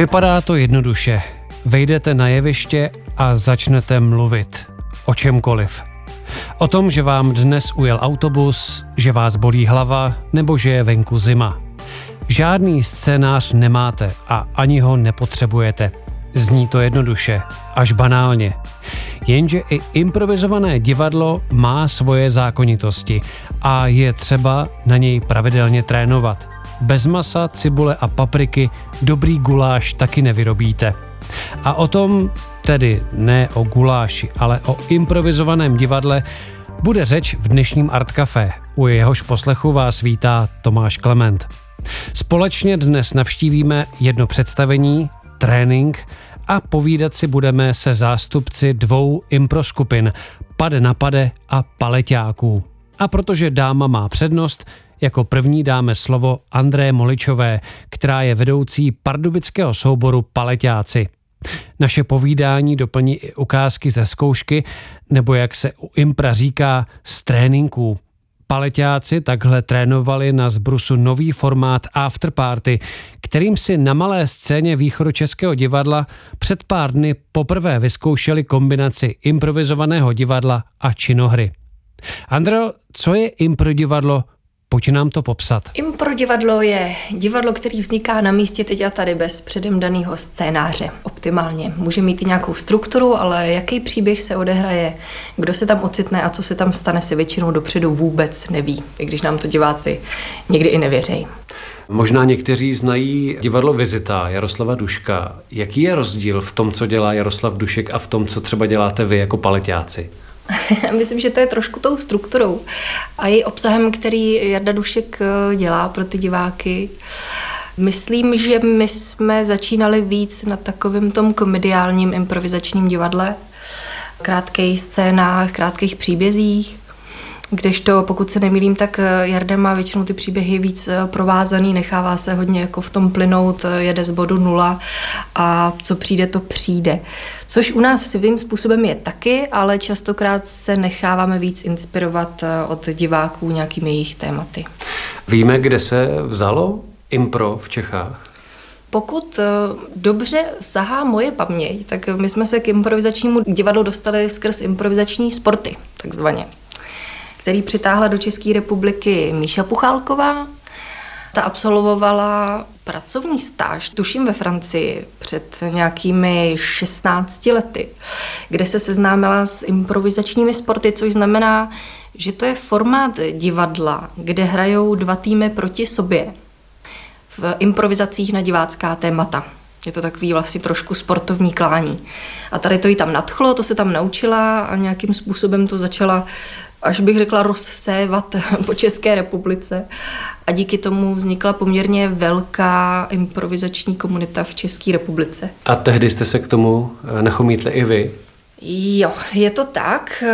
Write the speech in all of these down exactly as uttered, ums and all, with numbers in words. Vypadá to jednoduše. Vejdete na jeviště a začnete mluvit. O čemkoliv. O tom, že vám dnes ujel autobus, že vás bolí hlava, nebo že je venku zima. Žádný scénář nemáte a ani ho nepotřebujete. Zní to jednoduše, až banálně. Jenže i improvizované divadlo má svoje zákonitosti a je třeba na něj pravidelně trénovat. Bez masa, cibule a papriky dobrý guláš taky nevyrobíte. A o tom, tedy ne o guláši, ale o improvizovaném divadle, bude řeč v dnešním ArtCafé. U jehož poslechu vás vítá Tomáš Klement. Společně dnes navštívíme jedno představení, trénink a povídat si budeme se zástupci dvou improskupin Pade na Pade a Paleťáků. A protože dáma má přednost, jako první dáme slovo André Moličové, která je vedoucí pardubického souboru Paleťáci. Naše povídání doplní i ukázky ze zkoušky, nebo jak se u Impra říká, z tréninků. Paleťáci takhle trénovali na zbrusu nový formát Afterparty, kterým si na malé scéně Východočeského divadla před pár dny poprvé vyzkoušeli kombinaci improvizovaného divadla a činohry. Andreo, co je improdivadlo? Pojď nám to popsat. Improdivadlo je divadlo, který vzniká na místě teď a tady bez předem daného scénáře. Optimálně. Může mít i nějakou strukturu, ale jaký příběh se odehraje, kdo se tam ocitne a co se tam stane, se většinou dopředu vůbec neví, i když nám to diváci někdy i nevěří. Možná někteří znají divadlo Vizita Jaroslava Duška. Jaký je rozdíl v tom, co dělá Jaroslav Dušek a v tom, co třeba děláte vy jako Paleťáci? Myslím, že to je trošku tou strukturou a její obsahem, který Jarda Dušek dělá pro ty diváky. Myslím, že my jsme začínali víc na takovém tom komediálním improvizačním divadle, krátkých scénách, krátkých příbězích, kdežto, pokud se nemýlím, tak Jarda má většinou ty příběhy víc provázaný, nechává se hodně jako v tom plynout, jede z bodu nula a co přijde, to přijde. Což u nás svým způsobem je taky, ale častokrát se necháváme víc inspirovat od diváků nějakými jejich tématy. Víme, kde se vzalo impro v Čechách? Pokud dobře sahá moje paměť, tak my jsme se k improvizačnímu divadlu dostali skrz improvizační sporty, takzvaně, který přitáhla do České republiky Míša Puchálková. Ta absolvovala pracovní stáž, tuším ve Francii, před nějakými šestnácti lety, kde se seznámila s improvizačními sporty, což znamená, že to je formát divadla, kde hrajou dva týmy proti sobě v improvizacích na divácká témata. Je to takový vlastně trošku sportovní klání. A tady to jí tam nadchlo, to se tam naučila a nějakým způsobem to začala, až bych řekla, rozsévat po České republice. A díky tomu vznikla poměrně velká improvizační komunita v České republice. A tehdy jste se k tomu nachomítli i vy? Jo, je to tak.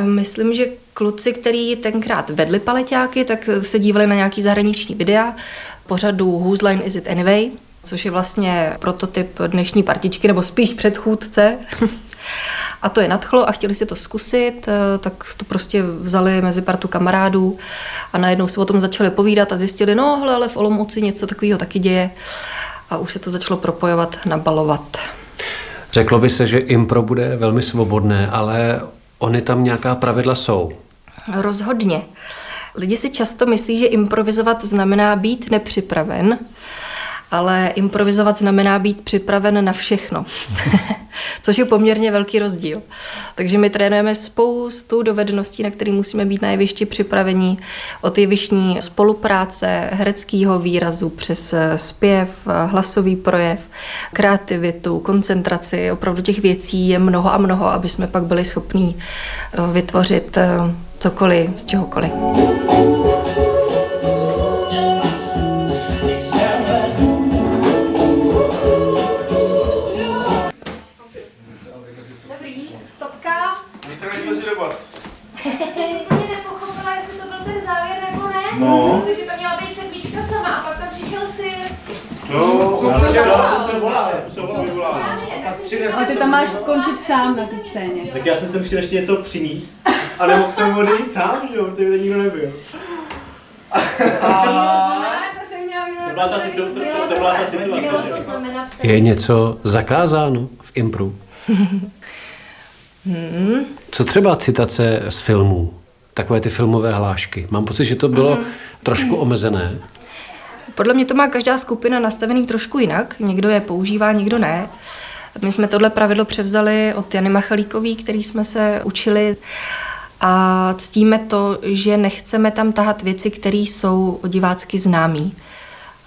Myslím, že kluci, který tenkrát vedli Paleťáky, tak se dívali na nějaký zahraniční videa pořadu Whose line is it anyway?, což je vlastně prototyp dnešní partičky, nebo spíš předchůdce. A to je nadchlo a chtěli si to zkusit, tak to prostě vzali mezi partu kamarádů a najednou se o tom začali povídat a zjistili, no hle, ale v Olomouci něco takového taky děje a už se to začalo propojovat, nabalovat. Řeklo by se, že impro bude velmi svobodné, ale ony tam nějaká pravidla jsou. Rozhodně. Lidi si často myslí, že improvizovat znamená být nepřipraven, ale improvizovat znamená být připraven na všechno, což je poměrně velký rozdíl. Takže my trénujeme spoustu dovedností, na které musíme být na jevišti připravení, od jevištní spolupráce, hereckého výrazu přes zpěv, hlasový projev, kreativitu, koncentraci. Opravdu těch věcí je mnoho a mnoho, aby jsme pak byli schopní vytvořit cokoliv z čehokoliv. Mě nepochopila, jestli to byl ten závěr nebo ne, no. Protože to měla být sedmička sama a pak tam přišel si... No, já jsem volá, já jsem se volá vyvolá. A ty tam máš skončit sám na té scéně. Tak já jsem sem chtěl ještě něco přinést a nemohl jsem odejít sám, že jo, protože nikdo nebyl. A... to jsem měla byla ta situace. Je něco zakázáno v impru? Co třeba citace z filmů? Takové ty filmové hlášky. Mám pocit, že to bylo mm. trošku omezené. Podle mě to má každá skupina nastavený trošku jinak. Někdo je používá, někdo ne. My jsme tohle pravidlo převzali od Jany Machalíkové, který jsme se učili. A ctíme to, že nechceme tam tahat věci, které jsou divácky známý.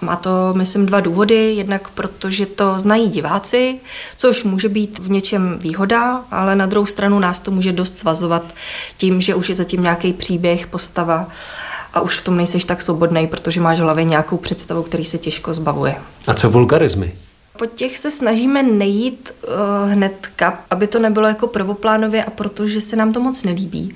Má to, myslím, dva důvody. Jednak protože to znají diváci, což může být v něčem výhoda, ale na druhou stranu nás to může dost svazovat tím, že už je zatím nějaký příběh, postava a už v tom nejseš tak svobodnej, protože máš v hlavě nějakou představu, který se těžko zbavuje. A co vulgarizmy? Po těch se snažíme nejít uh, hnedka, aby to nebylo jako prvoplánově a protože se nám to moc nelíbí.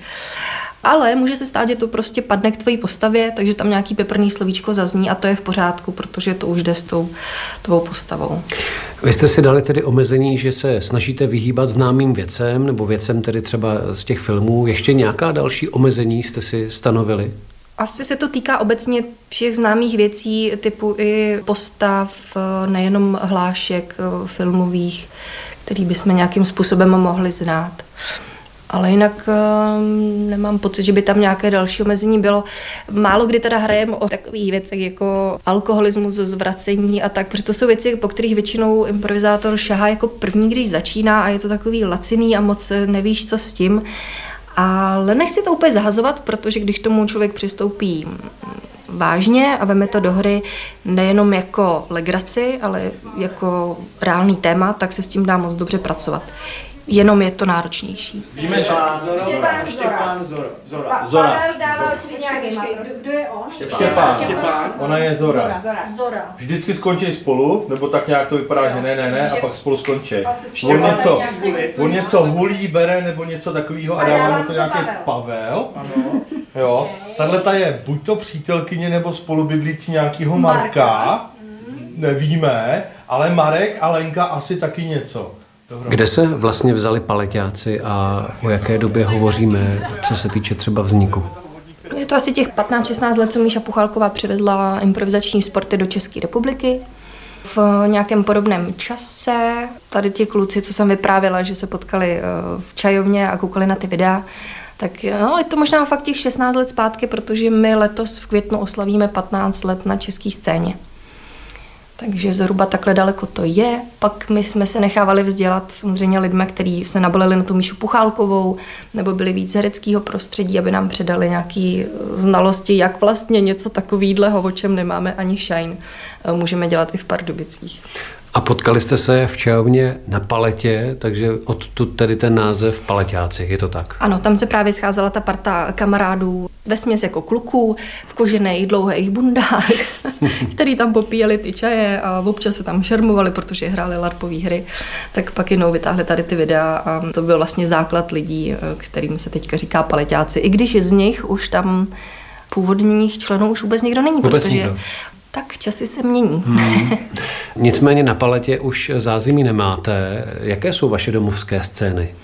Ale může se stát, že to prostě padne k tvojí postavě, takže tam nějaký peprný slovíčko zazní a to je v pořádku, protože to už jde s tou tvou postavou. Vy jste si dali tedy omezení, že se snažíte vyhýbat známým věcem nebo věcem tedy třeba z těch filmů. Ještě nějaká další omezení jste si stanovili? Asi se to týká obecně všech známých věcí, typu i postav, nejenom hlášek filmových, který bychom nějakým způsobem mohli znát. Ale jinak nemám pocit, že by tam nějaké další omezení bylo. Málo kdy teda hrajeme o takových věcech jako alkoholismus, zvracení a tak, protože to jsou věci, po kterých většinou improvizátor šahá jako první, když začíná a je to takový laciný a moc nevíš, co s tím. Ale nechci to úplně zahazovat, protože když tomu člověk přistoupí vážně a veme to do hry nejenom jako legraci, ale jako reálný téma, tak se s tím dá moc dobře pracovat. Jenom je to náročnější. Víme, že Štěpán Zora. Zora. Zora. Pavel dává určitě nějaký. Kdo je on? Štěpán. Štěpán. Ona je Zora. Zora. Zora. Zora. Vždycky skončí spolu, nebo tak nějak to vypadá, že ne, ne, ne, a pak spolu skončí. On něco, on něco hulí, bere, nebo něco takového a dává mu to nějaký Pavel. Ano. Jo. Tato je buď to přítelkyně, nebo spolubydlící nějakého Marka. Nevíme, ale Marek a Lenka asi taky něco. Kde se vlastně vzali Paleťáci a o jaké době hovoříme, co se týče třeba vzniku? Je to asi těch patnáct šestnáct let, co Míša Puchálková přivezla improvizační sporty do České republiky. V nějakém podobném čase tady ti kluci, co jsem vyprávěla, že se potkali v čajovně a koukali na ty videa, tak no, je to možná fakt těch šestnáct let zpátky, protože my letos v květnu oslavíme patnáct let na české scéně. Takže zhruba takhle daleko to je. Pak my jsme se nechávali vzdělat samozřejmě lidmi, kteří se nabalili na tu Míšu Puchálkovou nebo byli víc hereckého prostředí, aby nám předali nějaké znalosti, jak vlastně něco takového, o čem nemáme ani šajn, můžeme dělat i v Pardubicích. A potkali jste se v čajovně na paletě, takže odtud tedy ten název Paleťáci, je to tak? Ano, tam se právě scházela ta parta kamarádů, vesměs jako kluků, v kožených dlouhých bundách, který tam popíjeli ty čaje a občas se tam šermovali, protože hráli larpové hry. Tak pak jednou vytáhli tady ty videa a to byl vlastně základ lidí, kterým se teďka říká Paleťáci. I když z nich už tam původních členů už vůbec nikdo není, vůbec protože... Nikdo. Tak časy se mění. Hmm. Nicméně na paletě už zázemí nemáte. Jaké jsou vaše domovské scény?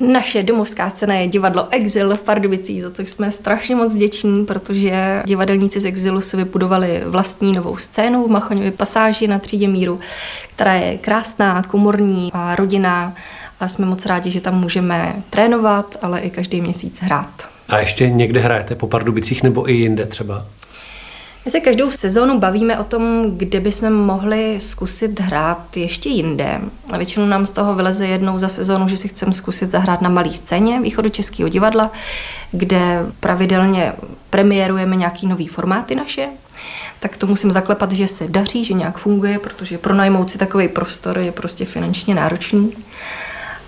Naše domovská scéna je divadlo Exil v Pardubicích, za to jsme strašně moc vděční, protože divadelníci z Exilu si vybudovali vlastní novou scénu v Machoňově pasáži na Třídě míru, která je krásná, komorní a rodinná a jsme moc rádi, že tam můžeme trénovat, ale i každý měsíc hrát. A ještě někde hrajete po Pardubicích nebo i jinde třeba? My se každou sezónu bavíme o tom, kde bychom mohli zkusit hrát ještě jinde. A většinou nám z toho vyleze jednou za sezónu, že si chceme zkusit zahrát na malé scéně Východočeského divadla, kde pravidelně premiérujeme nějaký nový formáty naše. Tak to musím zaklepat, že se daří, že nějak funguje, protože pronajmout si takový prostor je prostě finančně náročný.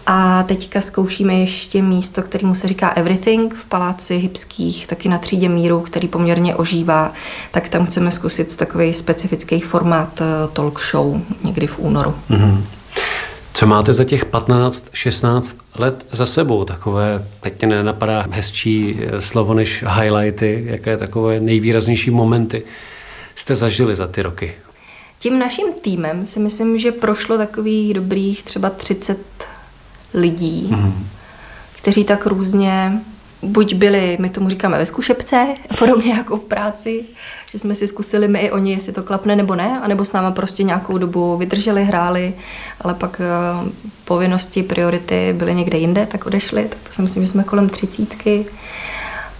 A teďka zkoušíme ještě místo, kterému se říká Everything v Paláci Hybských, taky na Třídě míru, který poměrně ožívá, tak tam chceme zkusit takový specifický formát talk show někdy v únoru. Mm-hmm. Co máte za těch patnáct šestnáct let za sebou? Takové, teď mě nenapadá hezčí slovo než highlighty, jaké takové nejvýraznější momenty jste zažili za ty roky? Tím naším týmem si myslím, že prošlo takových dobrých třeba třicet lidí, mm. kteří tak různě buď byli, my tomu říkáme, ve zkušebce, podobně jako v práci, že jsme si zkusili my i oni, jestli to klapne nebo ne, anebo s náma prostě nějakou dobu vydrželi, hráli, ale pak uh, povinnosti, priority byly někde jinde, tak odešli, tak to si myslím, že jsme kolem třicítky.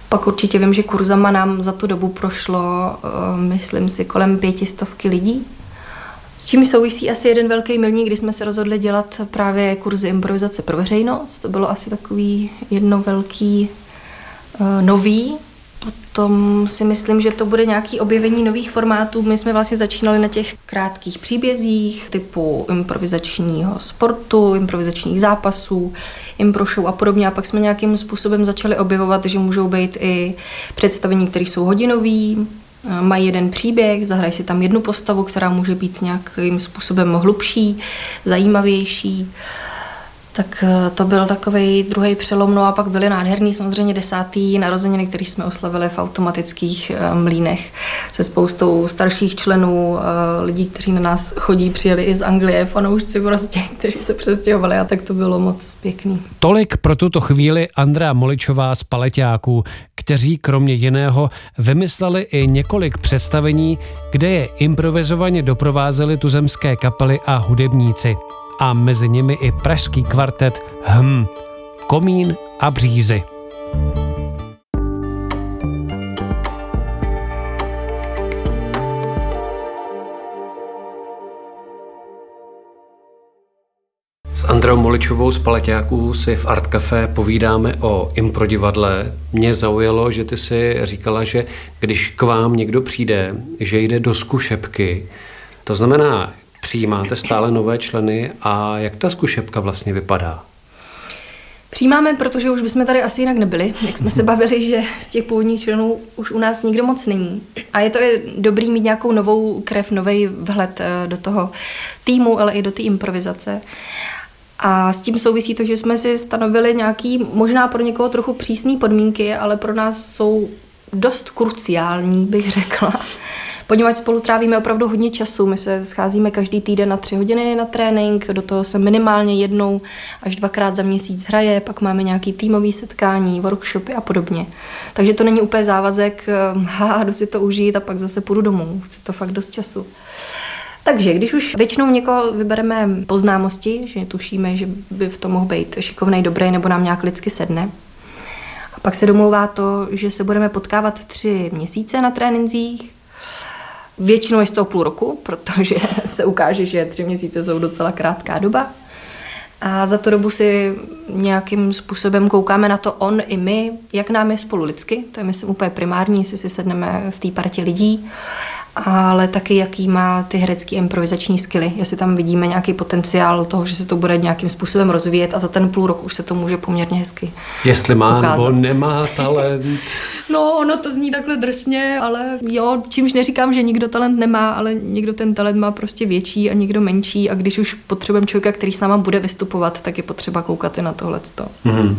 Pak určitě vím, že kurzama nám za tu dobu prošlo, uh, myslím si, kolem pětistovky lidí. S čím souvisí asi jeden velký milník, kdy jsme se rozhodli dělat právě kurzy improvizace pro veřejnost. To bylo asi takový jedno velký uh, nový. Potom si myslím, že to bude nějaké objevení nových formátů. My jsme vlastně začínali na těch krátkých příbězích typu improvizačního sportu, improvizačních zápasů, improšou a podobně. A pak jsme nějakým způsobem začali objevovat, že můžou být i představení, které jsou hodinový, mají jeden příběh, zahrají si tam jednu postavu, která může být nějakým způsobem hlubší, zajímavější. Tak to byl takovej druhý přelom, no a pak byly nádherný samozřejmě desátý narozeniny, který jsme oslavili v automatických mlýnech se spoustou starších členů, lidí, kteří na nás chodí, přijeli i z Anglie, fanoušci prostě, kteří se přestěhovali a tak to bylo moc pěkný. Tolik pro tuto chvíli Andrea Moličová z Paleťáků, kteří kromě jiného vymysleli i několik představení, kde je improvizovaně doprovázeli tuzemské kapely a hudebníci. A mezi nimi i pražský kvartet H M. Komín a břízy. S Andreou Moličovou z Paleťáků si v ArtCafé povídáme o improdivadle. Mě zaujalo, že ty si říkala, že když k vám někdo přijde, že jde do zkušebky, to znamená, přijímáte stále nové členy a jak ta zkušebka vlastně vypadá? Přijímáme, protože už bychom tady asi jinak nebyli, jak jsme se bavili, že z těch původních členů už u nás nikdo moc není. A je to je dobrý mít nějakou novou krev, novej vhled do toho týmu, ale i do té improvizace. A s tím souvisí to, že jsme si stanovili nějaký, možná pro někoho trochu přísné podmínky, ale pro nás jsou dost kruciální, bych řekla. Poněvadž spolu trávíme opravdu hodně času, my se scházíme každý týden na tři hodiny na trénink, do toho se minimálně jednou až dvakrát za měsíc hraje, pak máme nějaký týmový setkání, workshopy a podobně. Takže to není úplně závazek, ha, jdu si to užít a pak zase půjdu domů, chce to fakt dost času. Takže když už většinou někoho vybereme po známosti, že tušíme, že by v tom mohl být šikovnej, dobrý nebo nám nějak lidsky sedne, a pak se domlouvá to, že se budeme potkávat tři měsíce na tréninzích. Většinou je z toho půl roku, protože se ukáže, že tři měsíce jsou docela krátká doba. A za tu dobu si nějakým způsobem koukáme na to on i my, jak nám je spolu lidsky. To je, myslím, úplně primární, jestli si sedneme v té partě lidí, ale taky, jaký má ty herecký improvizační skily. Jestli tam vidíme nějaký potenciál toho, že se to bude nějakým způsobem rozvíjet a za ten půl rok už se to může poměrně hezky jestli má ukázat. Nebo nemá talent. No, ono to zní takhle drsně, ale jo, čímž neříkám, že nikdo talent nemá, ale někdo ten talent má prostě větší a někdo menší a když už potřebujeme člověka, který s náma bude vystupovat, tak je potřeba koukat i na tohleto. Mm-hmm.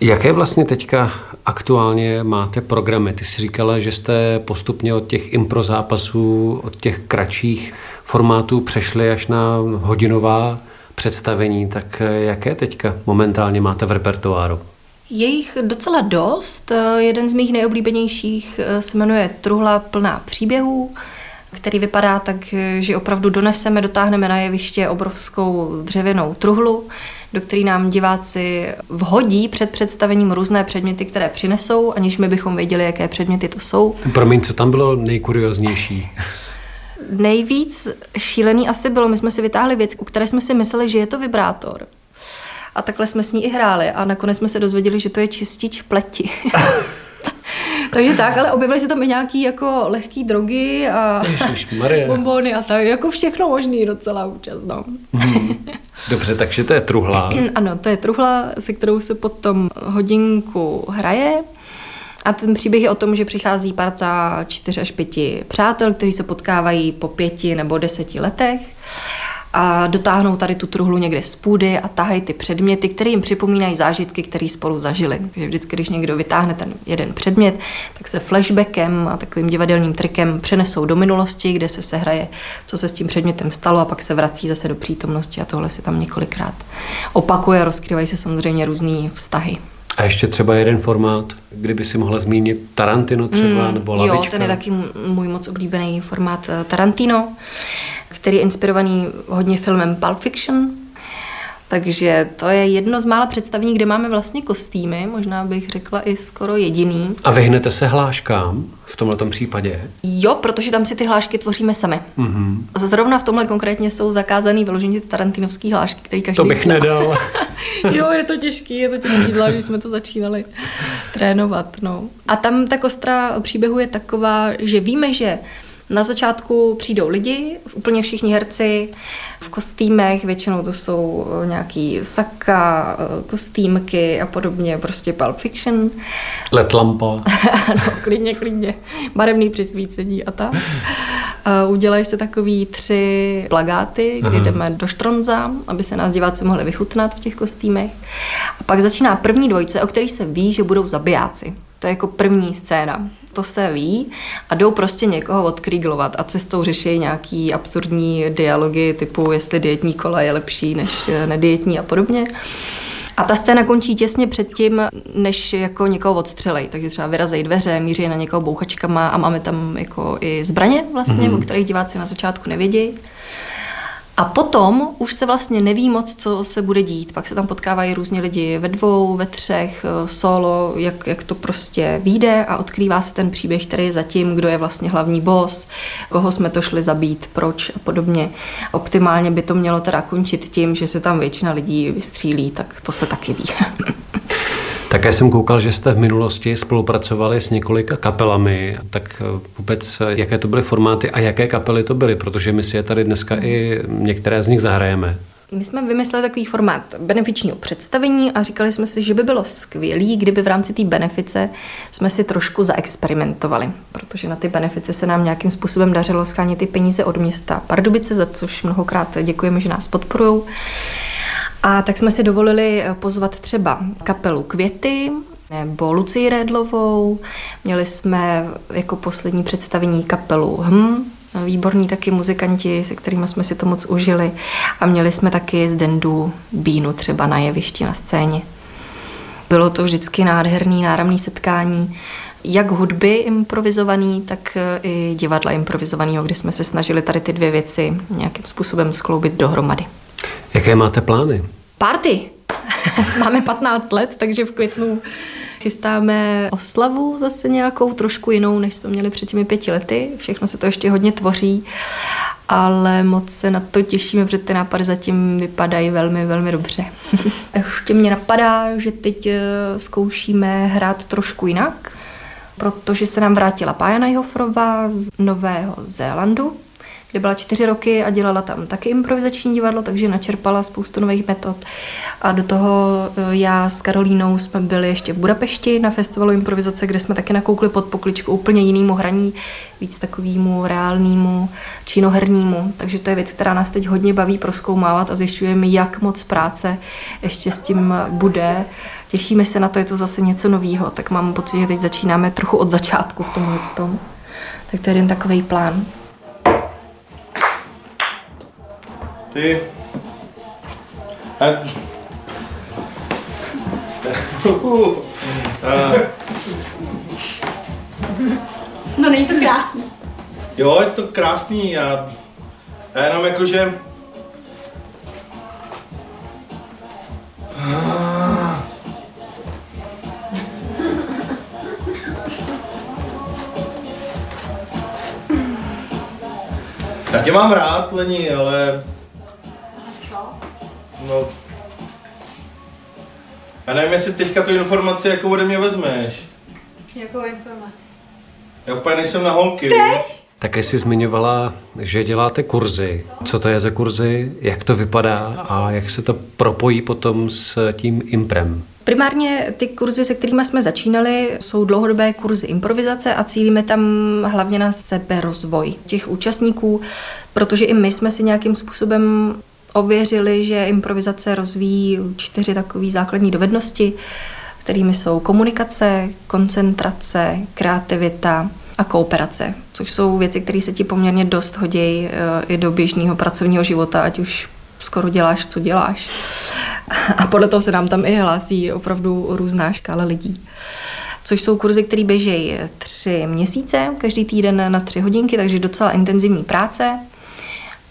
Jaké vlastně teďka aktuálně máte programy? Ty jsi říkala, že jste postupně od těch improzápasů, od těch kratších formátů přešli až na hodinová představení. Tak jaké teďka momentálně máte v repertoáru? Je jich docela dost. Jeden z mých nejoblíbenějších se jmenuje Truhla plná příběhů, který vypadá tak, že opravdu doneseme, dotáhneme na jeviště obrovskou dřevěnou truhlu, do který nám diváci vhodí před představením různé předměty, které přinesou, aniž my bychom věděli, jaké předměty to jsou. Promiň, co tam bylo nejkurioznější? Nejvíc šílený asi bylo, my jsme si vytáhli věc, u které jsme si mysleli, že je to vibrátor. A takhle jsme s ní i hráli a nakonec jsme se dozvěděli, že to je čistič pleti. Takže tak, ale objevily se tam i nějaký jako lehký drogy a bombony a tak, jako všechno možný docela účast, no. Hmm. Dobře, takže to je truhla. Ano, to je truhla, se kterou se potom hodinku hraje. A ten příběh je o tom, že přichází parta čtyř až pěti přátel, kteří se potkávají po pěti nebo deseti letech. A dotáhnou tady tu truhlu někde z půdy a tahají ty předměty, které jim připomínají zážitky, které spolu zažili. Takže vždycky, když někdo vytáhne ten jeden předmět, tak se flashbackem a takovým divadelním trikem přenesou do minulosti, kde se sehraje, co se s tím předmětem stalo a pak se vrací zase do přítomnosti a tohle se tam několikrát opakuje a rozkrývají se samozřejmě různý vztahy. A ještě třeba jeden formát, kdyby si mohla zmínit Tarantino třeba, mm, nebo Lavička. Jo, ten je taky můj moc oblíbený formát Tarantino, který je inspirovaný hodně filmem Pulp Fiction. Takže to je jedno z mála představení, kde máme vlastně kostýmy, možná bych řekla i skoro jediný. A vyhnete se hláškám v tomhletom případě? Jo, protože tam si ty hlášky tvoříme sami. Mm-hmm. Zrovna v tomhle konkrétně jsou zakázaný vyloženě tarantinovský hlášky, který každý... To bych dělá. Nedal. Jo, je to těžký, je to těžký, zvlášť, jsme to začínali trénovat. No. A tam ta kostra příběhu je taková, že víme, že na začátku přijdou lidi, úplně všichni herci v kostýmech, většinou to jsou nějaký saka, kostýmky a podobně, prostě Pulp Fiction. Letlampa. Ano, klidně, klidně. Barevný přisvícení a tak. Udělají se takový tři plagáty, kdy mm. jdeme do štronza, aby se nás diváci mohli vychutnat v těch kostýmech. A pak začíná první dvojice, o který se ví, že budou zabijáci. To je jako první scéna. To se ví a jdou prostě někoho odkríglovat a cestou řeší nějaký absurdní dialogy typu jestli dietní kola je lepší než nedietní a podobně. A ta scéna končí těsně předtím, než jako někoho odstřelej. Takže třeba vyrazejí dveře, míří na někoho bouchačkama a máme tam jako i zbraně vlastně, mm. o kterých diváci na začátku nevědějí. A potom už se vlastně neví moc, co se bude dít. Pak se tam potkávají různí lidi ve dvou, ve třech, solo, jak, jak to prostě vyjde a odkrývá se ten příběh, který je zatím, kdo je vlastně hlavní boss, koho jsme to šli zabít, proč a podobně. Optimálně by to mělo teda končit tím, že se tam většina lidí vystřílí, tak to se taky ví. Také jsem koukal, že jste v minulosti spolupracovali s několika kapelami, tak vůbec jaké to byly formáty a jaké kapely to byly, protože my si je tady dneska i některé z nich zahrajeme. My jsme vymysleli takový formát benefičního představení a říkali jsme si, že by bylo skvělý, kdyby v rámci té benefice jsme si trošku zaexperimentovali, protože na ty benefice se nám nějakým způsobem dařilo schánět ty peníze od města Pardubice, za což mnohokrát děkujeme, že nás podporují. A tak jsme si dovolili pozvat třeba kapelu Květy nebo Lucii Rédlovou. Měli jsme jako poslední představení kapelu H M. Výborní taky muzikanti, se kterými jsme si to moc užili. A měli jsme taky z Dendu Bínu třeba na jevišti, na scéně. Bylo to vždycky nádherný, náramný setkání. Jak hudby improvizovaný, tak i divadla improvizovaného, kde jsme se snažili tady ty dvě věci nějakým způsobem skloubit dohromady. Jaké máte plány? Party! Máme patnáct let, takže v květnu chystáme oslavu zase nějakou, trošku jinou, než jsme měli před těmi pěti lety. Všechno se to ještě hodně tvoří, ale moc se na to těšíme, protože ty nápady zatím vypadají velmi, velmi dobře. Ještě mě napadá, že teď zkoušíme hrát trošku jinak, protože se nám vrátila Pája Jehoforová z Nového Zélandu, kde byla čtyři roky a dělala tam taky improvizační divadlo, takže načerpala spoustu nových metod. A do toho já s Karolínou jsme byli ještě v Budapešti na festivalu improvizace, kde jsme taky nakoukli pod pokličku úplně jinému hraní, víc takovému reálnému, činohernímu. Takže to je věc, která nás teď hodně baví prozkoumávat a zjišťujeme, jak moc práce ještě s tím bude. Těšíme se na to, je to zase něco novýho, tak mám pocit, že teď začínáme trochu od začátku v tomhle tomu. Tak to je jeden takový plán. Ty. A... A... No, není to krásný. Jo, je to krásný a, a jenom jakože... A... Já tě mám rád, Lení, ale... No. Já nevím, jestli teďka tu informaci jako ode mě vezmeš. Jakou informaci? Já úplně nejsem na holky. Teď? Také jsi zmiňovala, že děláte kurzy. Co to je za kurzy, jak to vypadá a jak se to propojí potom s tím imprem? Primárně ty kurzy, se kterými jsme začínali, jsou dlouhodobé kurzy improvizace a cílíme tam hlavně na seberozvoj těch účastníků, protože i my jsme si nějakým způsobem ověřili, že improvizace rozvíjí čtyři takové základní dovednosti, kterými jsou komunikace, koncentrace, kreativita a kooperace, což jsou věci, které se ti poměrně dost hodí i do běžného pracovního života, ať už skoro děláš, co děláš. a podle toho se nám tam i hlásí opravdu různá škála lidí. Což jsou kurzy, které běžejí tři měsíce, každý týden na tři hodinky, takže docela intenzivní práce.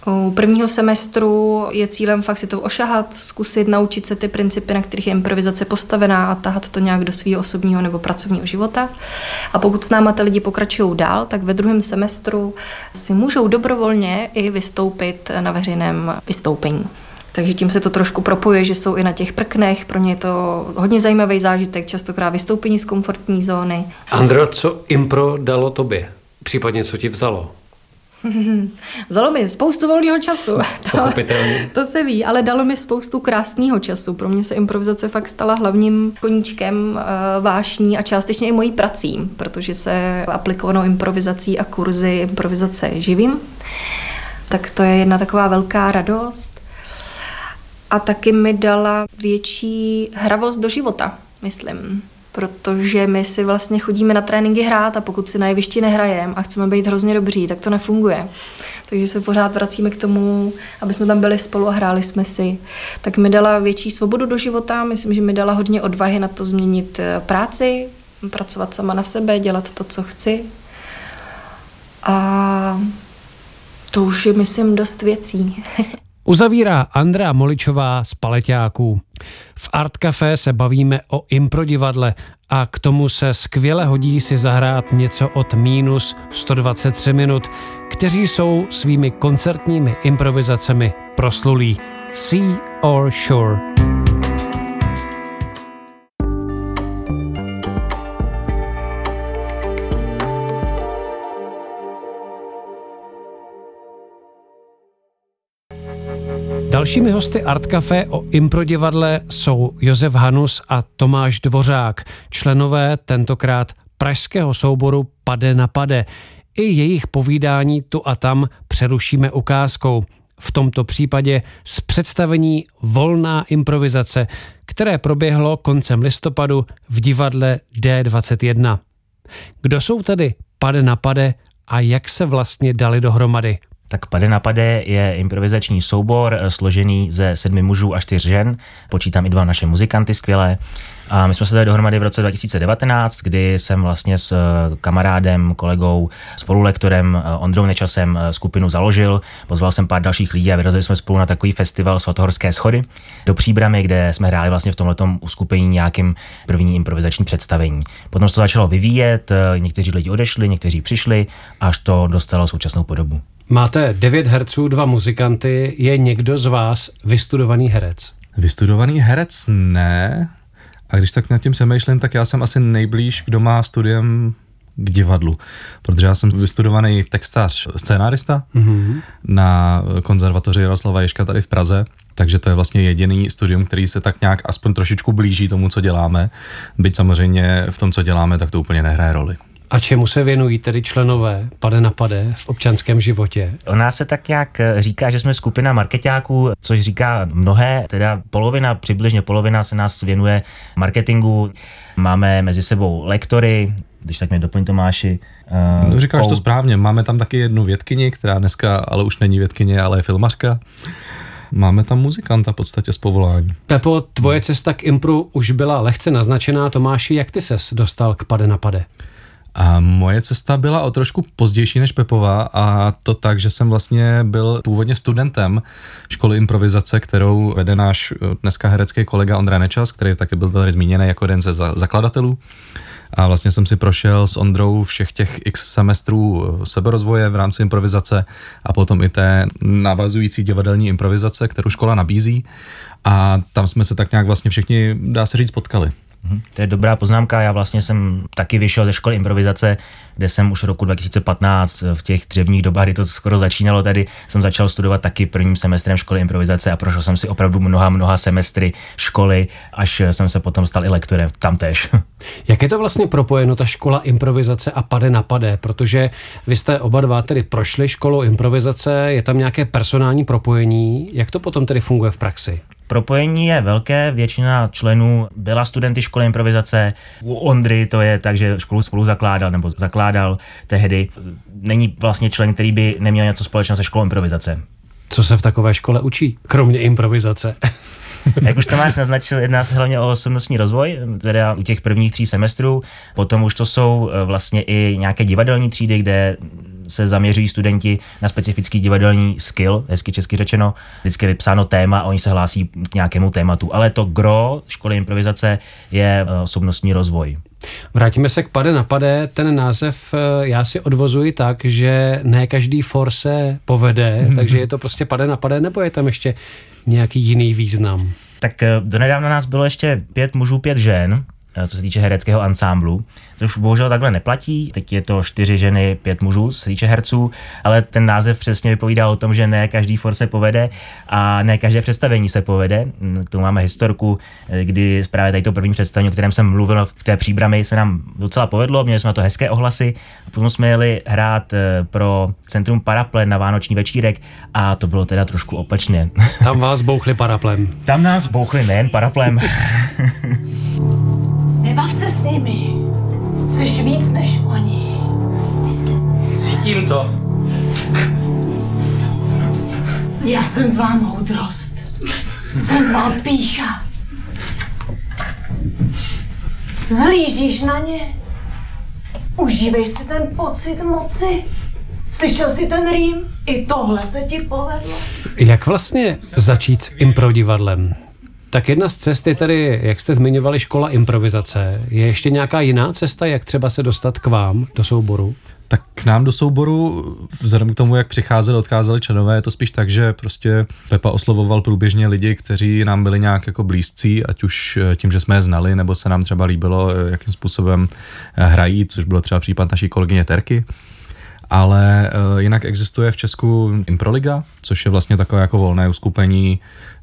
U prvního semestru je cílem fakt si to ošahat, zkusit naučit se ty principy, na kterých je improvizace postavená a tahat to nějak do svého osobního nebo pracovního života. A pokud s náma ty lidi pokračují dál, tak ve druhém semestru si můžou dobrovolně i vystoupit na veřejném vystoupení. Takže tím se to trošku propojuje, že jsou i na těch prknech, pro ně je to hodně zajímavý zážitek, častokrát vystoupení z komfortní zóny. Andro, co impro dalo tobě? Případně co ti vzalo? Vzalo mi spoustu volného času, to, to se ví, ale dalo mi spoustu krásného času. Pro mě se improvizace fakt stala hlavním koníčkem, vášní a částečně i mojí prací, protože se aplikovanou improvizací a kurzy improvizace živím. Tak to je jedna taková velká radost. A taky mi dala větší hravost do života, myslím. Protože my si vlastně chodíme na tréninky hrát a pokud si na jevišti nehrajeme a chceme být hrozně dobří, tak to nefunguje. Takže se pořád vracíme k tomu, aby jsme tam byli spolu a hráli jsme si. Tak mi dala větší svobodu do života, myslím, že mi dala hodně odvahy na to změnit práci, pracovat sama na sebe, dělat to, co chci. A to už je, myslím, dost věcí. Uzavírá Andrea Moličová z Paleťáků. V ArtCafé se bavíme o improdivadle a k tomu se skvěle hodí si zahrát něco od minus sto dvacet tři minut, kteří jsou svými koncertními improvizacemi proslulí. Sea or Shore. Dalšími hosty ArtCafé o improdivadle jsou Josef Hanus a Tomáš Dvořák, členové tentokrát pražského souboru Pade na Pade. I jejich povídání tu a tam přerušíme ukázkou. V tomto případě z představení Volná improvizace, které proběhlo koncem listopadu v divadle D dvacet jedna. Kdo jsou tedy Pade na Pade a jak se vlastně dali dohromady? Tak Pade na Pade je improvizační soubor složený ze sedmi mužů a čtyř žen. Počítám i dva naše muzikanty skvělé. A my jsme se dali dohromady v roce dva tisíce devatenáct, kdy jsem vlastně s kamarádem, kolegou, spolulektorem Ondrou Nečasem skupinu založil. Pozval jsem pár dalších lidí a vyrazili jsme spolu na takový festival Svatohorské schody do Příbramy, kde jsme hráli vlastně v tomhletom uskupení nějakým první improvizační představení. Potom se to začalo vyvíjet, někteří lidi odešli, někteří přišli, až to dostalo současnou podobu. Máte devět herců, dva muzikanty. Je někdo z vás vystudovaný herec? Vystudovaný herec ne. A když tak nad tím přemýšlím, tak já jsem asi nejblíž, kdo má studiem k divadlu. Protože já jsem vystudovaný textař, scénárista mm-hmm. na konzervatoři Jaroslava Duška tady v Praze. Takže to je vlastně jediný studium, který se tak nějak aspoň trošičku blíží tomu, co děláme. Byť samozřejmě v tom, co děláme, tak to úplně nehraje roli. A čemu se věnují tedy členové Pade na Pade v občanském životě? O nás se tak nějak říká, že jsme skupina markeťáků, což říká mnohé, teda polovina, přibližně polovina se nás věnuje marketingu. Máme mezi sebou lektory, když tak mě doplň Tomáši. Uh, no, říkáš pou... to správně, máme tam taky jednu vědkyni, která dneska ale už není vědkyně, ale je filmařka. Máme tam muzikanta v podstatě z povolání. Pepo, tvoje cesta k impru už byla lehce naznačená. Tomáši, jak ty ses dostal k Pade na Pade? A moje cesta byla o trošku pozdější než Pepová a to tak, že jsem vlastně byl původně studentem školy improvizace, kterou vede náš dneska herecký kolega Ondra Nečas, který taky byl tady zmíněný jako jeden ze zakladatelů. A vlastně jsem si prošel s Ondrou všech těch x semestrů seberozvoje v rámci improvizace a potom i té navazující divadelní improvizace, kterou škola nabízí. A tam jsme se tak nějak vlastně všichni, dá se říct, potkali. To je dobrá poznámka, já vlastně jsem taky vyšel ze školy improvizace, kde jsem už v roku dva tisíce patnáct, v těch dřevních dobách, kdy to skoro začínalo tady, jsem začal studovat taky prvním semestrem školy improvizace a prošel jsem si opravdu mnoha, mnoha semestry školy, až jsem se potom stal i lektorem tamtéž. Jak je to vlastně propojeno, ta škola improvizace a Pade na Pade? Protože vy jste oba dva tedy prošli školu improvizace, je tam nějaké personální propojení, jak to potom tedy funguje v praxi? Propojení je velké, většina členů byla studenty školy improvizace, u Ondry to je tak, že školu spolu zakládal nebo zakládal tehdy. Není vlastně člen, který by neměl něco společného se školou improvizace. Co se v takové škole učí, kromě improvizace? Jak už Tomáš naznačil, jedná se hlavně o osobnostní rozvoj, teda u těch prvních tří semestrů. Potom už to jsou vlastně i nějaké divadelní třídy, kde se zaměřují studenti na specifický divadelní skill, hezky česky řečeno, vždycky je vypsáno téma a oni se hlásí k nějakému tématu. Ale to gro školy improvizace je osobnostní rozvoj. Vrátíme se k Pade na Pade. Ten název já si odvozuji tak, že ne každý for se povede, takže je to prostě Pade na Pade, nebo je tam ještě nějaký jiný význam? Tak donedávna nás bylo ještě pět mužů, pět žen, co se týče hereckého ansámblu, což bohužel takhle neplatí, teď je to čtyři ženy, pět mužů, co se týče herců, ale ten název přesně vypovídá o tom, že ne každý for se povede a ne každé představení se povede. K tomu máme historku, kdy právě tady to první představení, o kterém jsem mluvil v té Příbrami, se nám docela povedlo, měli jsme na to hezké ohlasy a potom jsme jeli hrát pro Centrum Paraplen na vánoční večírek a to bylo teda trošku opačně. Tam vás bouchli paraplem. Tam nás bouchli nejen paraplem. Nebav se s nimi, seš víc než oni. Cítím to. Já jsem tvá moudrost, jsem tvá pýcha. Zhlížíš na ně, užívej si ten pocit moci. Slyšel jsi ten rým, i tohle se ti povedlo. Jak vlastně začít s improdivadlem? Tak jedna z cest je tady, jak jste zmiňovali, škola improvizace. Je ještě nějaká jiná cesta, jak třeba se dostat k vám do souboru? Tak k nám do souboru, vzhledem k tomu, jak přicházeli, odcházeli členové, je to spíš tak, že prostě Pepa oslovoval průběžně lidi, kteří nám byli nějak jako blízcí, ať už tím, že jsme je znali, nebo se nám třeba líbilo, jakým způsobem hrají, což bylo třeba případ naší kolegyně Terky. Ale jinak existuje v Česku Improliga, což je vlastně takové jako volné uskupení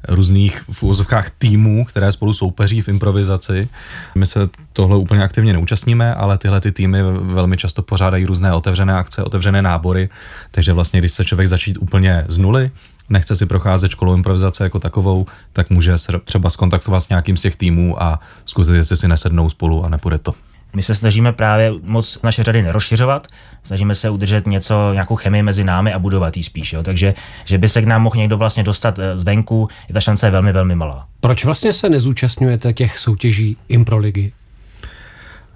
různých v úvozovkách týmů, které spolu soupeří v improvizaci. My se tohle úplně aktivně neúčastníme, ale tyhle ty týmy velmi často pořádají různé otevřené akce, otevřené nábory, takže vlastně když se člověk začít úplně z nuly, nechce si procházet školou improvizace jako takovou, tak může se třeba skontaktovat s nějakým z těch týmů a zkusit, jestli si nesednou spolu a nepůjde to. My se snažíme právě moc naše řady nerozšiřovat, snažíme se udržet něco, nějakou chemii mezi námi a budovat ji spíš. Jo? Takže, že by se k nám mohl někdo vlastně dostat zvenku, je ta šance je velmi, velmi malá. Proč vlastně se nezúčastňujete těch soutěží Improligy?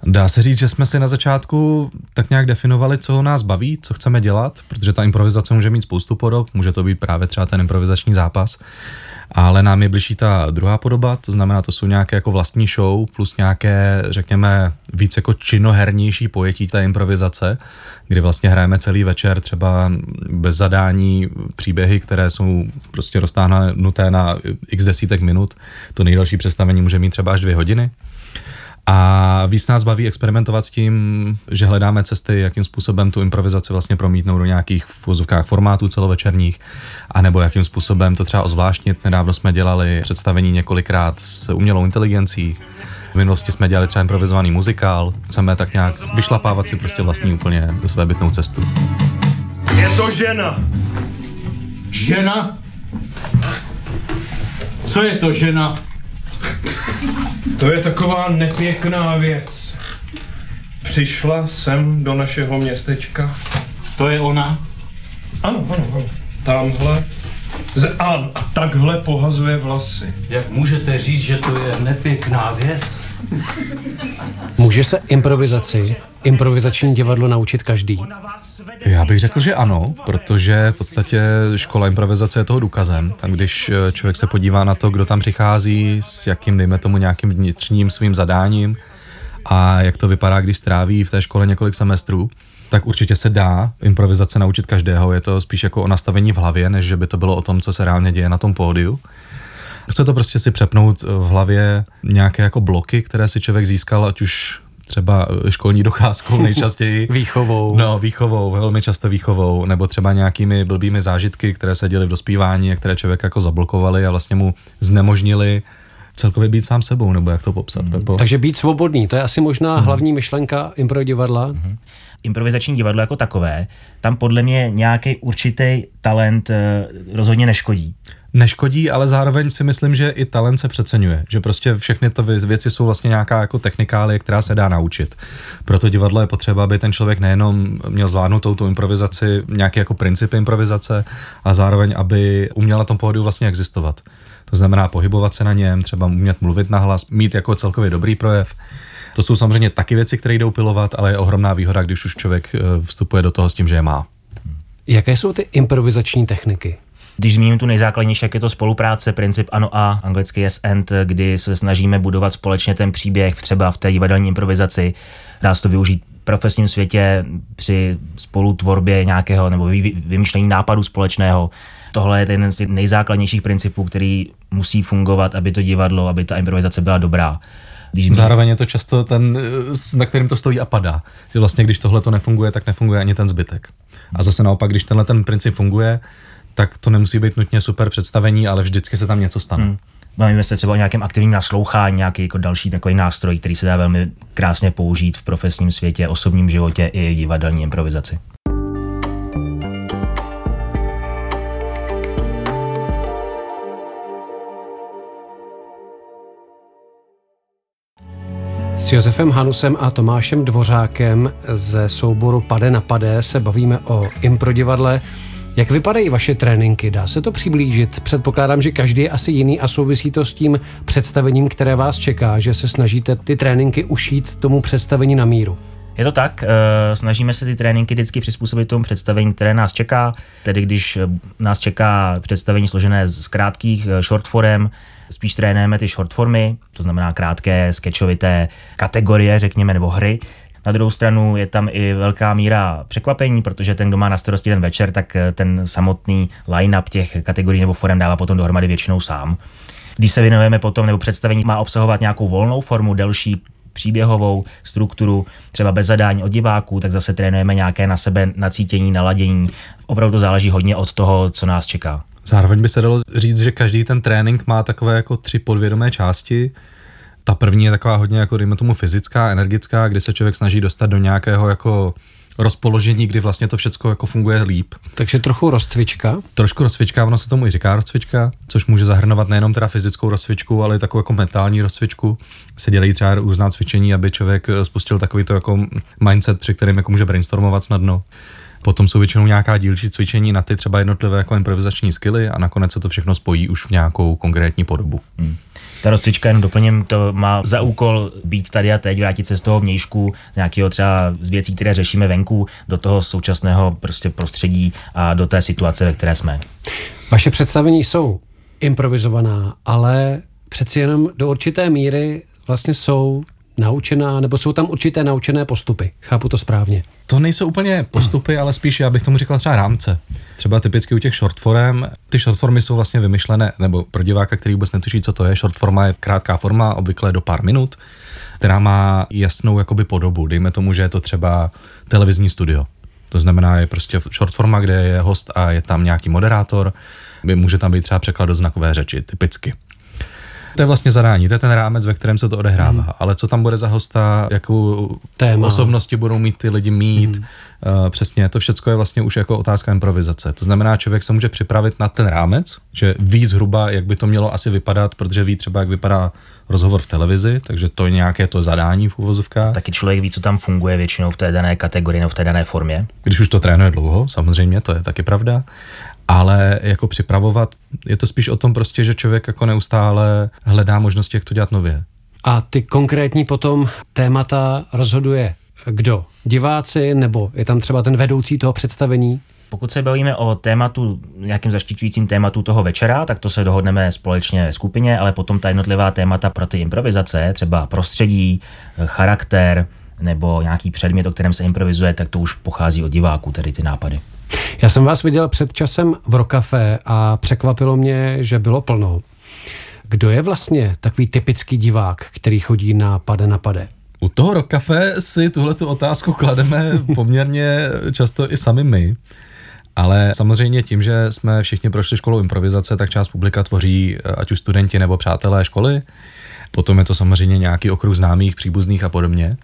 Dá se říct, že jsme si na začátku tak nějak definovali, co nás baví, co chceme dělat, protože ta improvizace může mít spoustu podob, může to být právě třeba ten improvizační zápas, ale nám je bližší ta druhá podoba, to znamená, to jsou nějaké jako vlastní show plus nějaké, řekněme, víc jako činohernější pojetí té improvizace, kdy vlastně hrajeme celý večer třeba bez zadání příběhy, které jsou prostě roztáhnuté na x desítek minut, to nejdelší představení může mít třeba až dvě hodiny. A víc nás baví experimentovat s tím, že hledáme cesty, jakým způsobem tu improvizaci vlastně promítnout do nějakých v uvozovkách formátů celovečerních, anebo jakým způsobem to třeba ozvláštnit. Nedávno jsme dělali představení několikrát s umělou inteligencí. V minulosti jsme dělali třeba improvizovaný muzikál. Chceme tak nějak vyšlapávat si prostě vlastní úplně do své bytnou cestu. Je to žena! Žena? Co je to žena? To je taková nepěkná věc. Přišla sem do našeho městečka. To je ona? Ano, ano, ano. Tamhle. Z, a, a takhle pohazuje vlasy. Jak můžete říct, že to je nepěkná věc? Může se improvizaci, improvizační divadlo naučit každý? Já bych řekl, že ano, protože v podstatě škola improvizace je toho důkazem. Tam, když člověk se podívá na to, kdo tam přichází, s jakým, dejme tomu, nějakým vnitřním svým zadáním a jak to vypadá, když stráví v té škole několik semestrů, tak určitě se dá improvizace naučit každého. Je to spíš jako o nastavení v hlavě, než že by to bylo o tom, co se reálně děje na tom pódiu. Chce to prostě si přepnout v hlavě nějaké jako bloky, které si člověk získal, ať už třeba školní docházkou nejčastěji. Výchovou. No, výchovou, velmi často výchovou, nebo třeba nějakými blbými zážitky, které se děly v dospívání a které člověk jako zablokovaly a vlastně mu znemožnili celkově být sám sebou, nebo jak to popsat. Mm. Nebo... Takže být svobodný, to je asi možná mm. hlavní myšlenka improdivadla. Mm. Improvizační divadlo jako takové, tam podle mě nějaký určitý talent rozhodně neškodí. Neškodí, ale zároveň si myslím, že i talent se přeceňuje. Že prostě všechny ty věci jsou vlastně nějaká jako technikálie, která se dá naučit. Proto divadlo je potřeba, aby ten člověk nejenom měl zvládnout touto improvizaci, nějaké jako principy improvizace, a zároveň, aby uměl na tom pohodu vlastně existovat. to znamená pohybovat se na něm, třeba umět mluvit nahlas, mít jako celkově dobrý projev. To jsou samozřejmě taky věci, které jdou pilovat, ale je ohromná výhoda, když už člověk vstupuje do toho s tím, že je má. Jaké jsou ty improvizační techniky? Když zmíním tu nejzákladnější, jak je to spolupráce, princip ano a, anglicky yes and, kdy se snažíme budovat společně ten příběh, třeba v té divadelní improvizaci, dá se to využít v profesním světě při spolutvorbě nějakého nebo vy, vymýšlení nápadu společného. Tohle je jeden z nejzákladnějších principů, který musí fungovat, aby to divadlo, aby ta improvizace byla dobrá. Když zároveň je to často ten, na kterým to stojí a padá. Že vlastně, když tohle to nefunguje, tak nefunguje ani ten zbytek. A zase naopak, když tenhle ten princip funguje, tak to nemusí být nutně super představení, ale vždycky se tam něco stane. Hmm. Bavíme se třeba o nějakém aktivním naslouchání, nějaký jako další takový nástroj, který se dá velmi krásně použít v profesním světě, osobním životě i divadelní improvizaci. S Josefem Hanusem a Tomášem Dvořákem ze souboru Pade na Pade se bavíme o improdivadle. Jak vypadají vaše tréninky? Dá se to přiblížit? Předpokládám, že každý je asi jiný a souvisí to s tím představením, které vás čeká, že se snažíte ty tréninky ušít tomu představení na míru. Je to tak, snažíme se ty tréninky vždycky přizpůsobit tomu představení, které nás čeká. Tedy když nás čeká představení složené z krátkých shortforem, spíš trénujeme ty shortformy, to znamená krátké, skečovité kategorie, řekněme, nebo hry. Na druhou stranu je tam i velká míra překvapení, protože ten, kdo má na starosti ten večer, tak ten samotný line-up těch kategorií nebo forem dává potom dohromady většinou sám. Když se věnujeme potom, nebo představení má obsahovat nějakou volnou formu, delší příběhovou strukturu, třeba bez zadání od diváků, tak zase trénujeme nějaké na sebe nacítění, naladění. Opravdu to záleží hodně od toho, co nás čeká. Zároveň by se dalo říct, že každý ten trénink má takové jako tři podvědomé části. Ta první je taková hodně jako dejme tomu fyzická, energická, kdy se člověk snaží dostat do nějakého jako rozpoložení, kdy vlastně to všecko jako funguje líp. Takže trochu rozcvička. Trošku rozcvička, ono se tomu i říká rozcvička, což může zahrnovat nejenom teda fyzickou rozcvičku, ale i takovou jako mentální rozcvičku. Se dělají třeba různá cvičení, aby člověk spustil takový to jako mindset, při kterém jako může brainstormovat snadno. Potom jsou většinou nějaká dílčí cvičení na ty třeba jednotlivé jako improvizační skilly a nakonec se to všechno spojí už v nějakou konkrétní podobu. Hmm. Ta rozcvička, jenom doplním, to má za úkol být tady a teď, vrátit se z toho vnějšku, z nějakého třeba z věcí, které řešíme venku, do toho současného prostě prostředí a do té situace, ve které jsme. Vaše představení jsou improvizovaná, ale přeci jenom do určité míry vlastně jsou naučená, nebo jsou tam určité naučené postupy. Chápu to správně. To nejsou úplně postupy, ale spíš já bych tomu říkal třeba rámce. Třeba typicky u těch shortform, ty shortformy jsou vlastně vymyšlené, nebo pro diváka, který vůbec netuší, co to je, shortforma je krátká forma, obvykle do pár minut, která má jasnou jakoby podobu. Dejme tomu, že je to třeba televizní studio. To znamená, je prostě shortforma, kde je host a je tam nějaký moderátor, může tam být třeba překlad do znakové řeči, typicky. To je vlastně zadání, to je ten rámec, ve kterém se to odehrává. Hmm. Ale co tam bude za hosta, jakou téma, osobnosti budou mít ty lidi mít, hmm. uh, přesně, to všecko je vlastně už jako otázka improvizace. To znamená, člověk se může připravit na ten rámec, že ví zhruba, jak by to mělo asi vypadat, protože ví třeba, jak vypadá rozhovor v televizi, takže to je nějaké to zadání v uvozovkách. Taky člověk ví, co tam funguje většinou v té dané kategorii nebo v té dané formě. Když už to trénuje dlouho, samozřejmě, to je taky pravda. Ale jako připravovat, je to spíš o tom prostě, že člověk jako neustále hledá možnosti, jak to dělat nově. A ty konkrétní potom témata rozhoduje kdo? Diváci nebo je tam třeba ten vedoucí toho představení? Pokud se bavíme o tématu, nějakým zaštiťujícím tématu toho večera, tak to se dohodneme společně v skupině, ale potom ta jednotlivá témata pro ty improvizace, třeba prostředí, charakter nebo nějaký předmět, o kterém se improvizuje, tak to už pochází od diváků, tedy ty nápady. Já jsem vás viděl před časem v Rocafé a překvapilo mě, že bylo plno. Kdo je vlastně takový typický divák, který chodí na Pade na Pade? U toho Rocafé si tuhletu otázku klademe poměrně často i sami my. Ale samozřejmě tím, že jsme všichni prošli školou improvizace, tak část publika tvoří ať už studenti nebo přátelé školy. Potom je to samozřejmě nějaký okruh známých, příbuzných a podobně.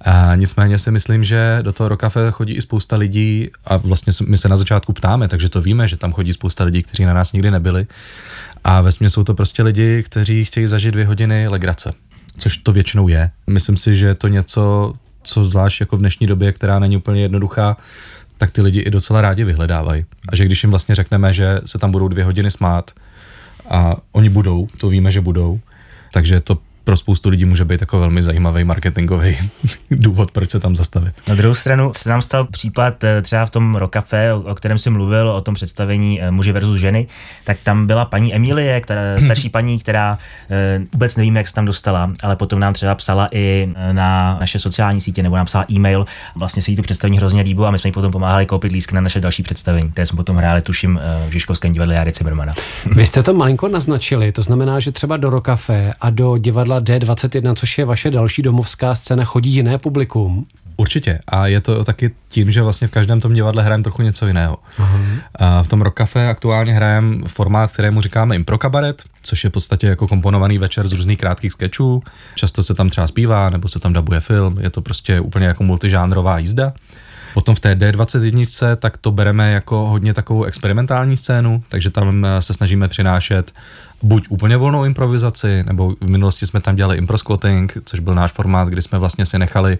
A nicméně si myslím, že do toho Rocafé chodí i spousta lidí a vlastně my se na začátku ptáme, takže to víme, že tam chodí spousta lidí, kteří na nás nikdy nebyli. A vesměs jsou to prostě lidi, kteří chtějí zažít dvě hodiny legrace, což to většinou je. Myslím si, že je to něco, co zvlášť jako v dnešní době, která není úplně jednoduchá, tak ty lidi i docela rádi vyhledávají. A že když jim vlastně řekneme, že se tam budou dvě hodiny smát a oni budou, to víme, že budou, takže to pro spoustu lidí může být takový velmi zajímavý marketingový důvod, proč se tam zastavit. Na druhou stranu se nám stal případ třeba v tom Rocafé, o kterém si mluvil, o tom představení muži versus ženy, tak tam byla paní Emilie, která, starší paní, která vůbec nevíme, jak se tam dostala, ale potom nám třeba psala i na naše sociální sítě, nebo nám psala e-mail. Vlastně se jí to představení hrozně líbilo a my jsme jí potom pomáhali koupit lístky na naše další představení, které jsme potom hráli, tuším, v Žižkovském divadle Járy Cimrmana. Vy jste to malinko naznačili, to znamená, že třeba do Rocafé a do divadla D dvacet jedna, což je vaše další domovská scéna, chodí jiné publikum? Určitě. A je to taky tím, že vlastně v každém tom divadle hrajeme trochu něco jiného. Uhum. A v tom Rocafé aktuálně hrajeme formát, kterému říkáme impro kabaret, což je v podstatě jako komponovaný večer z různých krátkých skečů. Často se tam třeba zpívá, nebo se tam dabuje film. Je to prostě úplně jako multižánrová jízda. Potom v té D dvacet jedna, tak to bereme jako hodně takovou experimentální scénu, takže tam se snažíme přinášet buď úplně volnou improvizaci, nebo v minulosti jsme tam dělali improskvoting, což byl náš formát, kdy jsme vlastně si nechali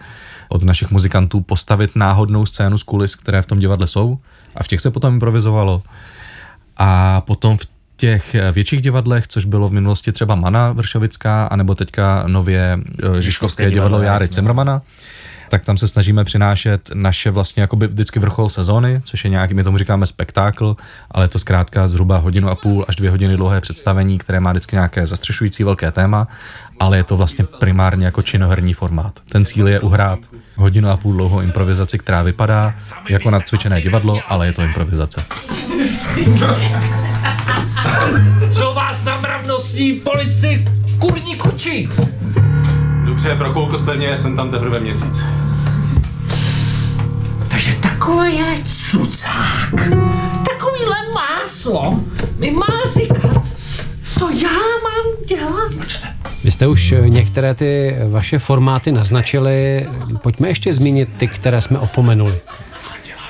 od našich muzikantů postavit náhodnou scénu z kulis, které v tom divadle jsou, a v těch se potom improvizovalo. A potom v těch větších divadlech, což bylo v minulosti třeba Mana Vršovická, anebo teďka nově Žižkovské divadlo Járy Cimrmana, tak tam se snažíme přinášet naše vlastně jakoby vždycky vrchol sezóny, což je nějaký, my tomu říkáme spektákl, ale je to zkrátka zhruba hodinu a půl až dvě hodiny dlouhé představení, které má vždycky nějaké zastřešující velké téma, ale je to vlastně primárně jako činoherní formát. Ten cíl je uhrát hodinu a půl dlouhou improvizaci, která vypadá jako nacvičené divadlo, ale je to improvizace. Co vás na mravnostní polici kurní kučí? Dobře, pro koukostlevně jsem tam teprve měsíc. Takže takovýhle cucák, takovýhle máslo mi má říkat, co já mám dělat. Vy jste už některé ty vaše formáty naznačili, pojďme ještě zmínit ty, které jsme opomenuli.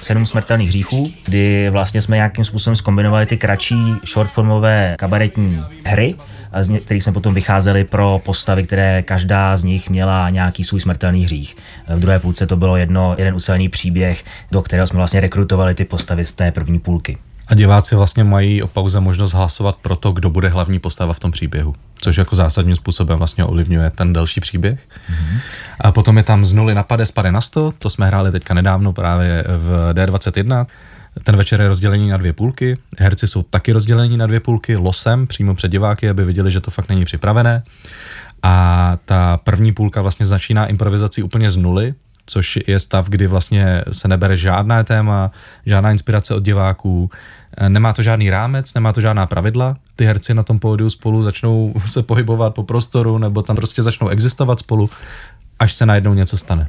Sedm smrtelných hříchů, kdy vlastně jsme nějakým způsobem zkombinovali ty kratší shortformové kabaretní hry, z kterých jsme potom vycházeli pro postavy, které každá z nich měla nějaký svůj smrtelný hřích. V druhé půlce to bylo jedno, jeden ucelený příběh, do kterého jsme vlastně rekrutovali ty postavy z té první půlky. A diváci vlastně mají o pauze možnost hlasovat pro to, kdo bude hlavní postava v tom příběhu, což jako zásadním způsobem vlastně ovlivňuje ten další příběh. Mm-hmm. A potom je tam z nuly na pade, z pade na sto, to jsme hráli teďka nedávno právě v D dvacet jedna. Ten večer je rozdělený na dvě půlky, herci jsou taky rozdělení na dvě půlky losem přímo před diváky, aby viděli, že to fakt není připravené. A ta první půlka vlastně začíná improvizací úplně z nuly, což je stav, kdy vlastně se nebere žádné téma, žádná inspirace od diváků, nemá to žádný rámec, nemá to žádná pravidla. Ty herci na tom pódiu spolu začnou se pohybovat po prostoru, nebo tam prostě začnou existovat spolu, až se najednou něco stane.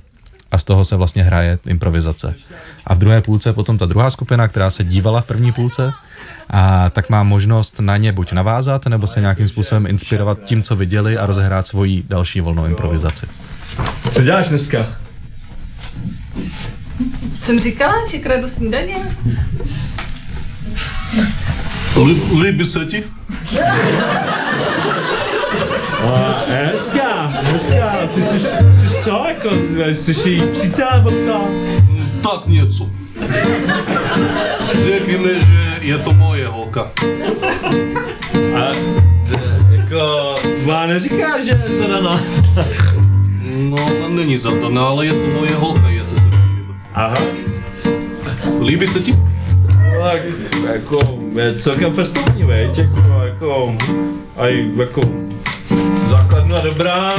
A z toho se vlastně hraje improvizace. A v druhé půlce potom ta druhá skupina, která se dívala v první půlce, a tak má možnost na ně buď navázat, nebo se nějakým způsobem inspirovat tím, co viděli, a rozehrát svoji další volnou improvizaci. Co děláš dneska? Jsem říkala, že kradu snídaně. Líbí se ti? Hezká, hezká, ty jsi, jsi co jako, jsi její přítel, bo co? Tak něco. Řekni mi, že je to moje holka. A jako, vám neříkáš, že je zadaná? No, ona není zadaná, ale je to moje holka, jestli se líbí. Aha. Líbí se ti? Tak, jako, celkem festovní, veď, jako, jako, aj, jako, základna dobrá.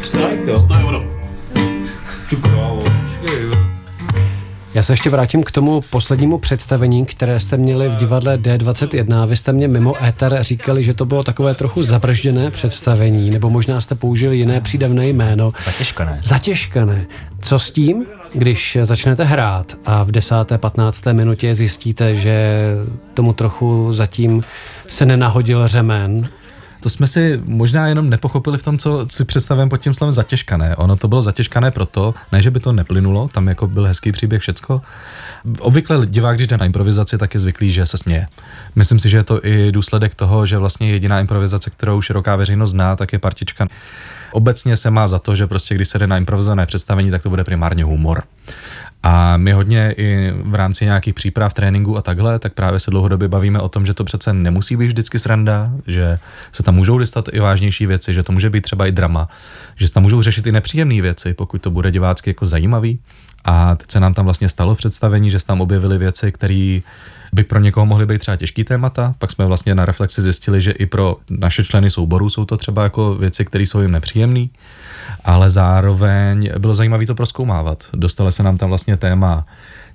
Psycho. sto euro. Ty krávo, počkej. Já se ještě vrátím k tomu poslednímu představení, které jste měli v divadle D dvacet jedna. Vy jste mě mimo éter říkali, že to bylo takové trochu zabržděné představení, nebo možná jste použili jiné přídavné jméno. Zatěžkané. Zatěžkané. Co s tím, když začnete hrát a v desáté, patnácté minutě zjistíte, že tomu trochu zatím se nenahodil řemen? To jsme si možná jenom nepochopili v tom, co si představujeme pod tím slovem zatěžkané. Ono to bylo zatěžkané proto, ne, že by to neplynulo, tam jako byl hezký příběh, všecko. Obvykle divák, když jde na improvizaci, tak je zvyklý, že se směje. Myslím si, že je to i důsledek toho, že vlastně jediná improvizace, kterou široká veřejnost zná, tak je partička. Obecně se má za to, že prostě když se jde na improvizované představení, tak to bude primárně humor. A my hodně i v rámci nějakých příprav, tréninku a takhle, tak právě se dlouhodobě bavíme o tom, že to přece nemusí být vždycky sranda, že se tam můžou dostat i vážnější věci, že to může být třeba i drama, že se tam můžou řešit i nepříjemné věci, pokud to bude divácky jako zajímavý. A teď se nám tam vlastně stalo v představení, že se tam objevily věci, které by pro někoho mohly být třeba těžký témata. Pak jsme vlastně na reflexi zjistili, že i pro naše členy souboru jsou to třeba jako věci, které jsou jim nepříjemné, ale zároveň bylo zajímavé to prozkoumávat. Dostalo se nám tam vlastně téma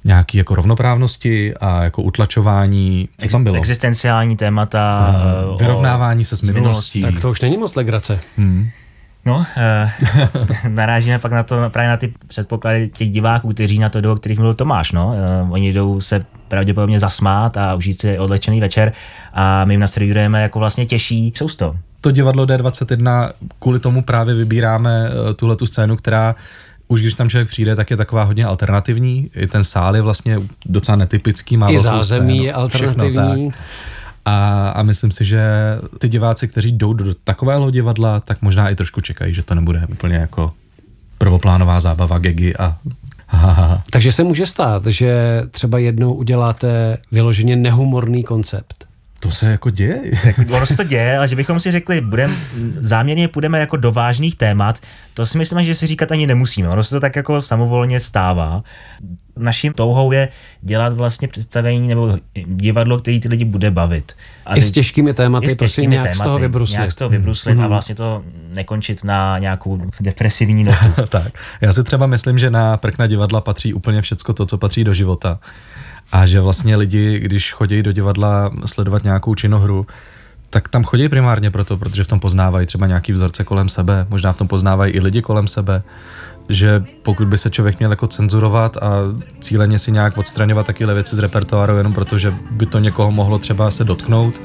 nějaký jako rovnoprávnosti a jako utlačování, co Ex- tam bylo? Existenciální témata. Uh, vyrovnávání se s minulostí. Tak to už není moc legrace. Hmm. No, narážíme pak na to, právě na ty předpoklady těch diváků, kteří na to jdou, o kterých mluvil Tomáš. No. Oni jdou se pravděpodobně zasmát a užít si odlečený večer a my jim naservírujeme jako vlastně těžší sousto. To divadlo D dvacet jedna, kvůli tomu právě vybíráme tuhletu scénu, která už když tam člověk přijde, tak je taková hodně alternativní. I ten sál je vlastně docela netypický, má velkou scénu. I zázemí je alternativní. A, a myslím si, že ty diváci, kteří jdou do takového divadla, tak možná i trošku čekají, že to nebude úplně jako prvoplánová zábava, gagy a hahaha. Takže se může stát, že třeba jednou uděláte vyloženě nehumorný koncept. To se jako děje. Ono se to děje, ale že bychom si řekli, budem, záměrně půjdeme jako do vážných témat, to si myslím, že si říkat ani nemusíme. Ono se to tak jako samovolně stává. Naším touhou je dělat vlastně představení nebo divadlo, který ty lidi bude bavit. A I s těžkými tématy, s těžkými prostě nějak tématy, z toho vybruslit. Nějak z toho vybruslit mm. a vlastně to nekončit na nějakou depresivní notu. Tak. Já si třeba myslím, že na prkna divadla patří úplně všecko to, co patří do života. A že vlastně lidi, když chodí do divadla sledovat nějakou činohru, tak tam chodí primárně proto, protože v tom poznávají třeba nějaký vzorce kolem sebe, možná v tom poznávají i lidi kolem sebe, že pokud by se člověk měl jako cenzurovat a cíleně si nějak odstraňovat takové věci z repertoáru jenom protože by to někoho mohlo třeba se dotknout,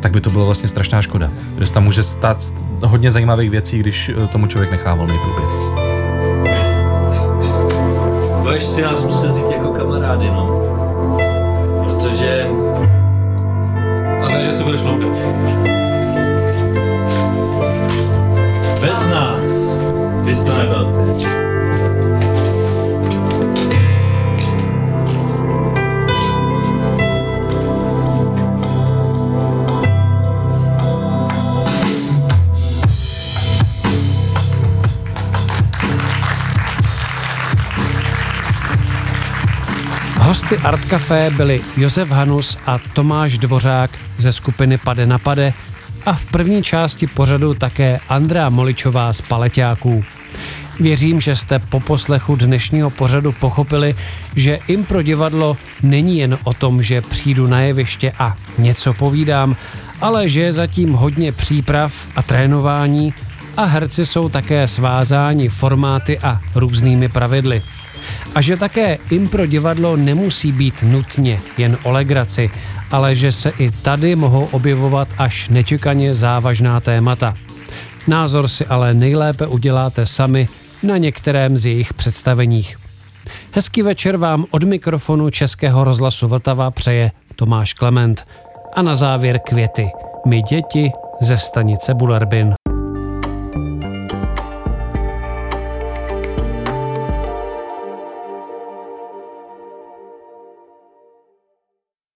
tak by to bylo vlastně strašná škoda. Protože tam může stát hodně zajímavých věcí, když tomu člověk nechá volný průběh. Budeš si nás muset vzít jako kamarády, no. Protože... A ne, že se budeš loudat. Bez nás bys to nebyl. Hosty ArtCafé byli Josef Hanus a Tomáš Dvořák ze skupiny Pade na Pade a v první části pořadu také Andrea Moličová z Paleťáků. Věřím, že jste po poslechu dnešního pořadu pochopili, že improdivadlo není jen o tom, že přijdu na jeviště a něco povídám, ale že je zatím hodně příprav a trénování a herci jsou také svázáni formáty a různými pravidly. A že také improdivadlo nemusí být nutně jen o legraci, ale že se i tady mohou objevovat až nečekaně závažná témata. Názor si ale nejlépe uděláte sami na některém z jejich představeních. Hezký večer vám od mikrofonu Českého rozhlasu Vltava přeje Tomáš Klement. A na závěr Květy. My děti ze stanice Bullerbyn.